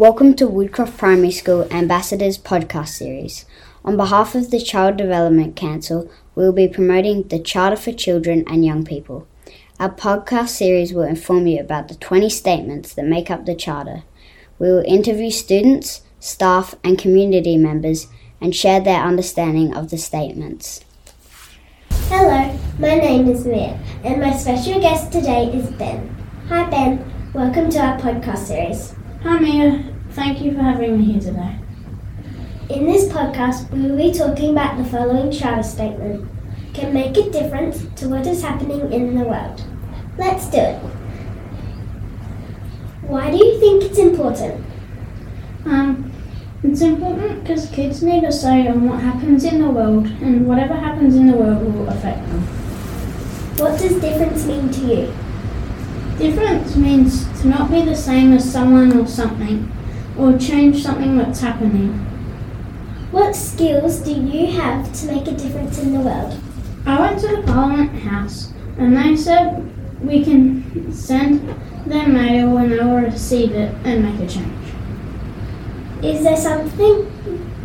Welcome to Woodcroft Primary School Ambassadors podcast series. On behalf of the Child Development Council, we will be promoting the Charter for Children and Young People. Our podcast series will inform you about the 20 statements that make up the Charter. We will interview students, staff and community members and share their understanding of the statements. Hello, my name is Mia and my special guest today is Ben. Hi Ben, welcome to our podcast series. Hi Mia, thank you for having me here today. In this podcast, we will be talking about the following Charter statement. Can make a difference to what is happening in the world. Let's do it. Why do you think it's important? It's important because kids need a say on what happens in the world, and whatever happens in the world will affect them. What does difference mean to you? Difference means to not be the same as someone or something, or change something that's happening. What skills do you have to make a difference in the world? I went to the Parliament House and they said we can send their mail and they will receive it and make a change. Is there something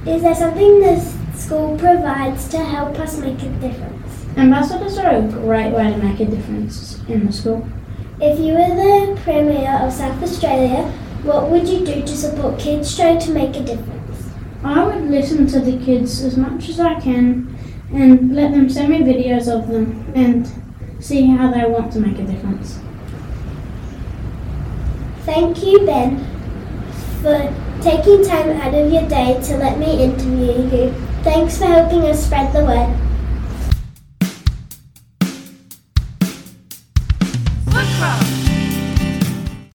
the school provides to help us make a difference? Ambassadors are a great way to make a difference in the school. If you were the Premier of South Australia, what would you do to support kids trying to make a difference? I would listen to the kids as much as I can and let them send me videos of them and see how they want to make a difference. Thank you, Ben, for taking time out of your day to let me interview you. Thanks for helping us spread the word.